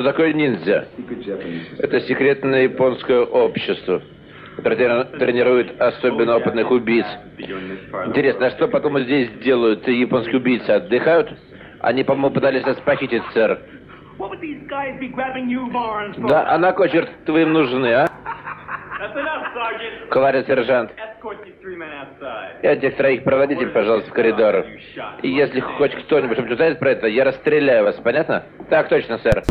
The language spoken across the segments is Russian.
Что такое ниндзя? Это секретное японское общество, которое тренирует особенно опытных убийц. Интересно, а что потом здесь делают? Японские убийцы отдыхают? Они, по-моему, пытались нас похитить, сэр. Да, а на кой черт вы им нужны, а? Говорит сержант. И этих троих проводите, пожалуйста, в коридор. И если хоть кто-нибудь узнает про это, я расстреляю вас, понятно? Так точно, сэр.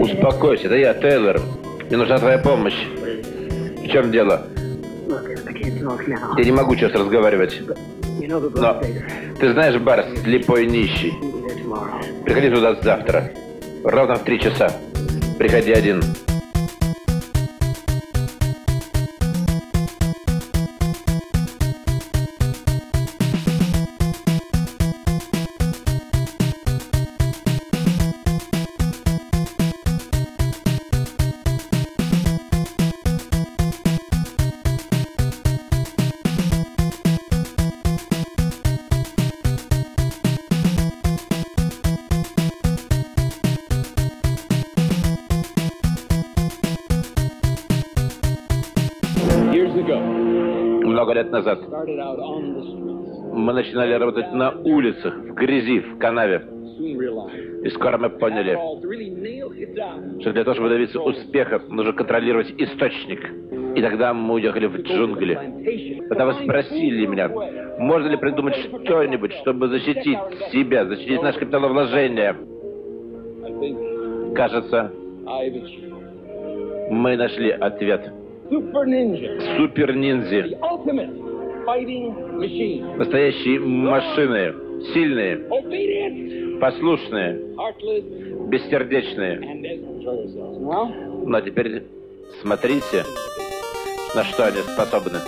Успокойся, это я, Тейлор. Мне нужна твоя помощь. В чем дело? Я не могу сейчас разговаривать. Но ты знаешь, Барс, слепой нищий. Приходи туда завтра. Ровно в 3 часа. Приходи один. Много лет назад мы начинали работать на улицах, в грязи, в канаве. И скоро мы поняли, что для того, чтобы добиться успеха, нужно контролировать источник. И тогда мы уехали в джунгли. Тогда вы спросили меня, можно ли придумать что-нибудь, чтобы защитить себя, защитить наше капиталовложение. Кажется, мы нашли ответ. Супер-ниндзя. Настоящие машины. Сильные, послушные, бессердечные. Но теперь смотрите, на что они способны.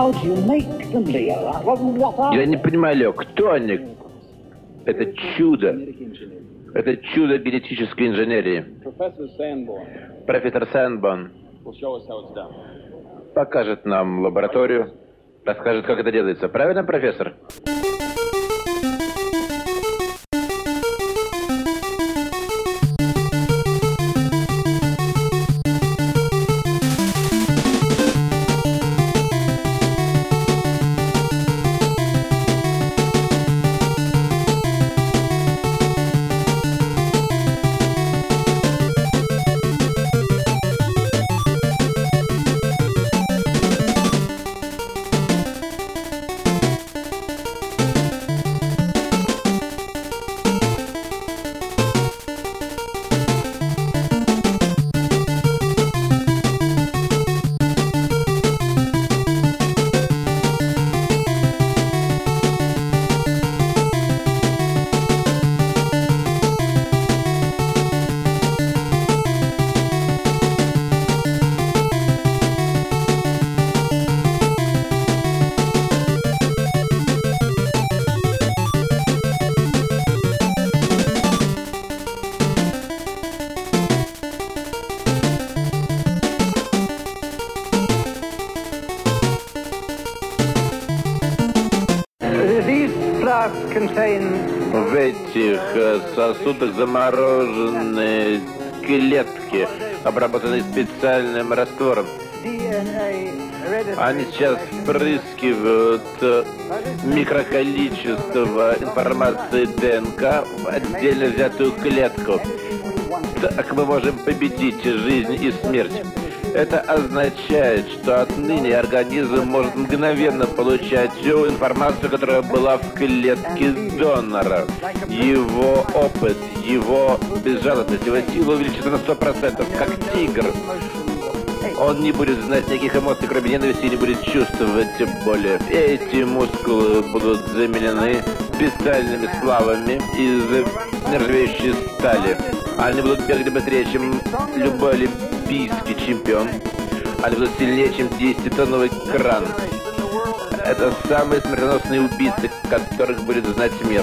Я не понимаю, Лёг, кто они? Это чудо. Это чудо генетической инженерии. Профессор Сэндборн покажет нам лабораторию, расскажет, как это делается. Правильно, профессор? В этих сосудах заморожены клетки, обработанные специальным раствором. Они сейчас впрыскивают микроколичество информации ДНК в отдельно взятую клетку. Так мы можем победить жизнь и смерть. Это означает, что отныне организм может мгновенно получать всю информацию, которая была в клетке донора. Его опыт, его безжалостность, его сила увеличится на 100%, как тигр. Он не будет знать никаких эмоций, кроме ненависти, и не будет чувствовать боли. Эти мускулы будут заменены специальными сплавами из нержавеющей стали. Они будут бегать быстрее, чем любой олимпийский чемпион. Они будут сильнее, чем 10-тонновый кран. Это самые смертоносные убийцы, которых будет знать мир.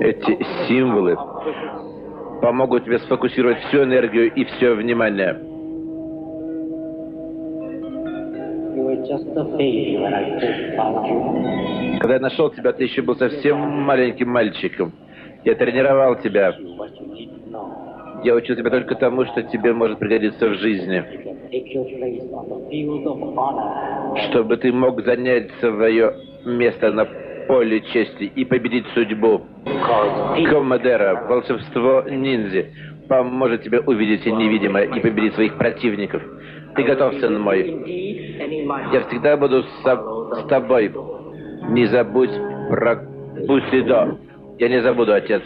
Эти символы помогут тебе сфокусировать всю энергию и все внимание. Когда я нашел тебя, ты еще был совсем маленьким мальчиком. Я тренировал тебя. Я учил тебя только тому, что тебе может пригодиться в жизни. Чтобы ты мог занять свое место на поле чести и победить судьбу. Комадера, волшебство ниндзи, поможет тебе увидеть невидимое и победить своих противников. Ты готов, сын мой? Я всегда буду с тобой. Не забудь про Бусидо. Я не забуду, отец.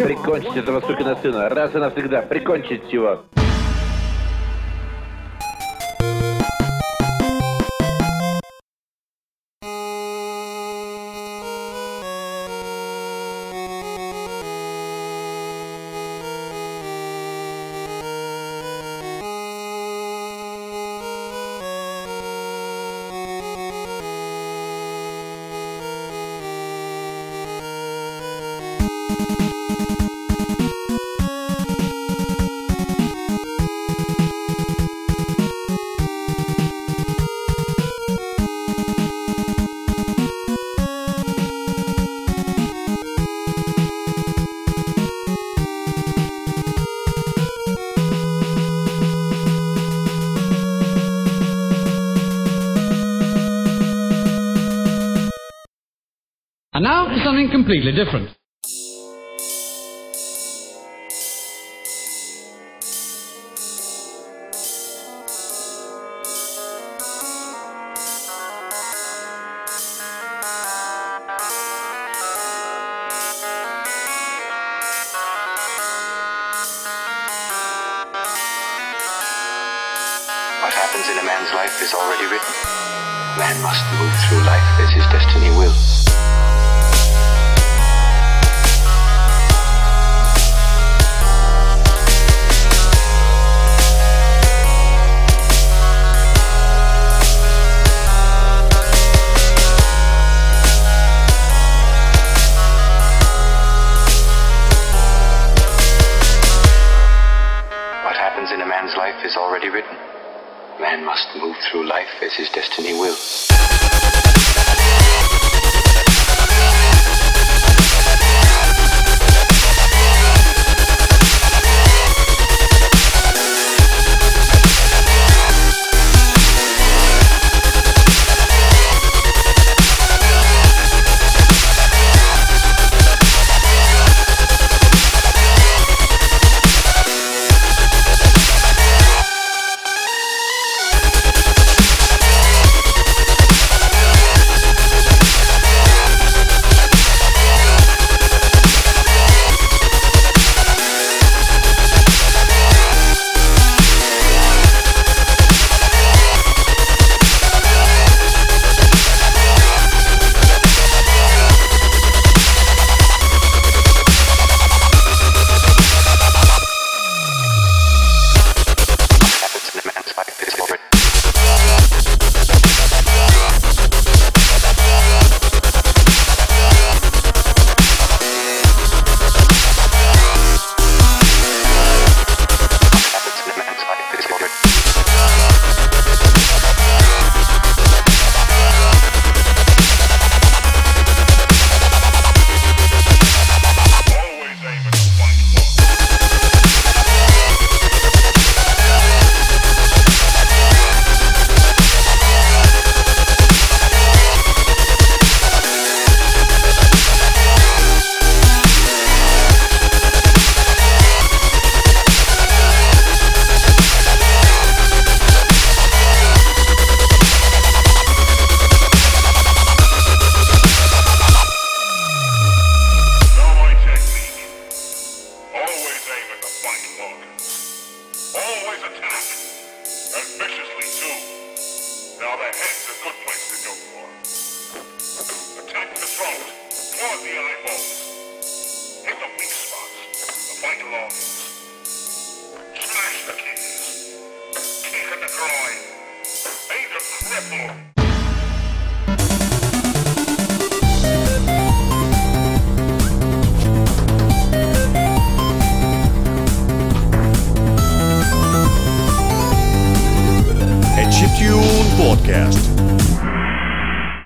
Прикончить этого сукина сына. Раз и навсегда. Прикончить его. Now for something completely different. happens in a man's life is already written. Man must move through life as his destiny will. Is already written. Man must move through life as his destiny will. Podcast.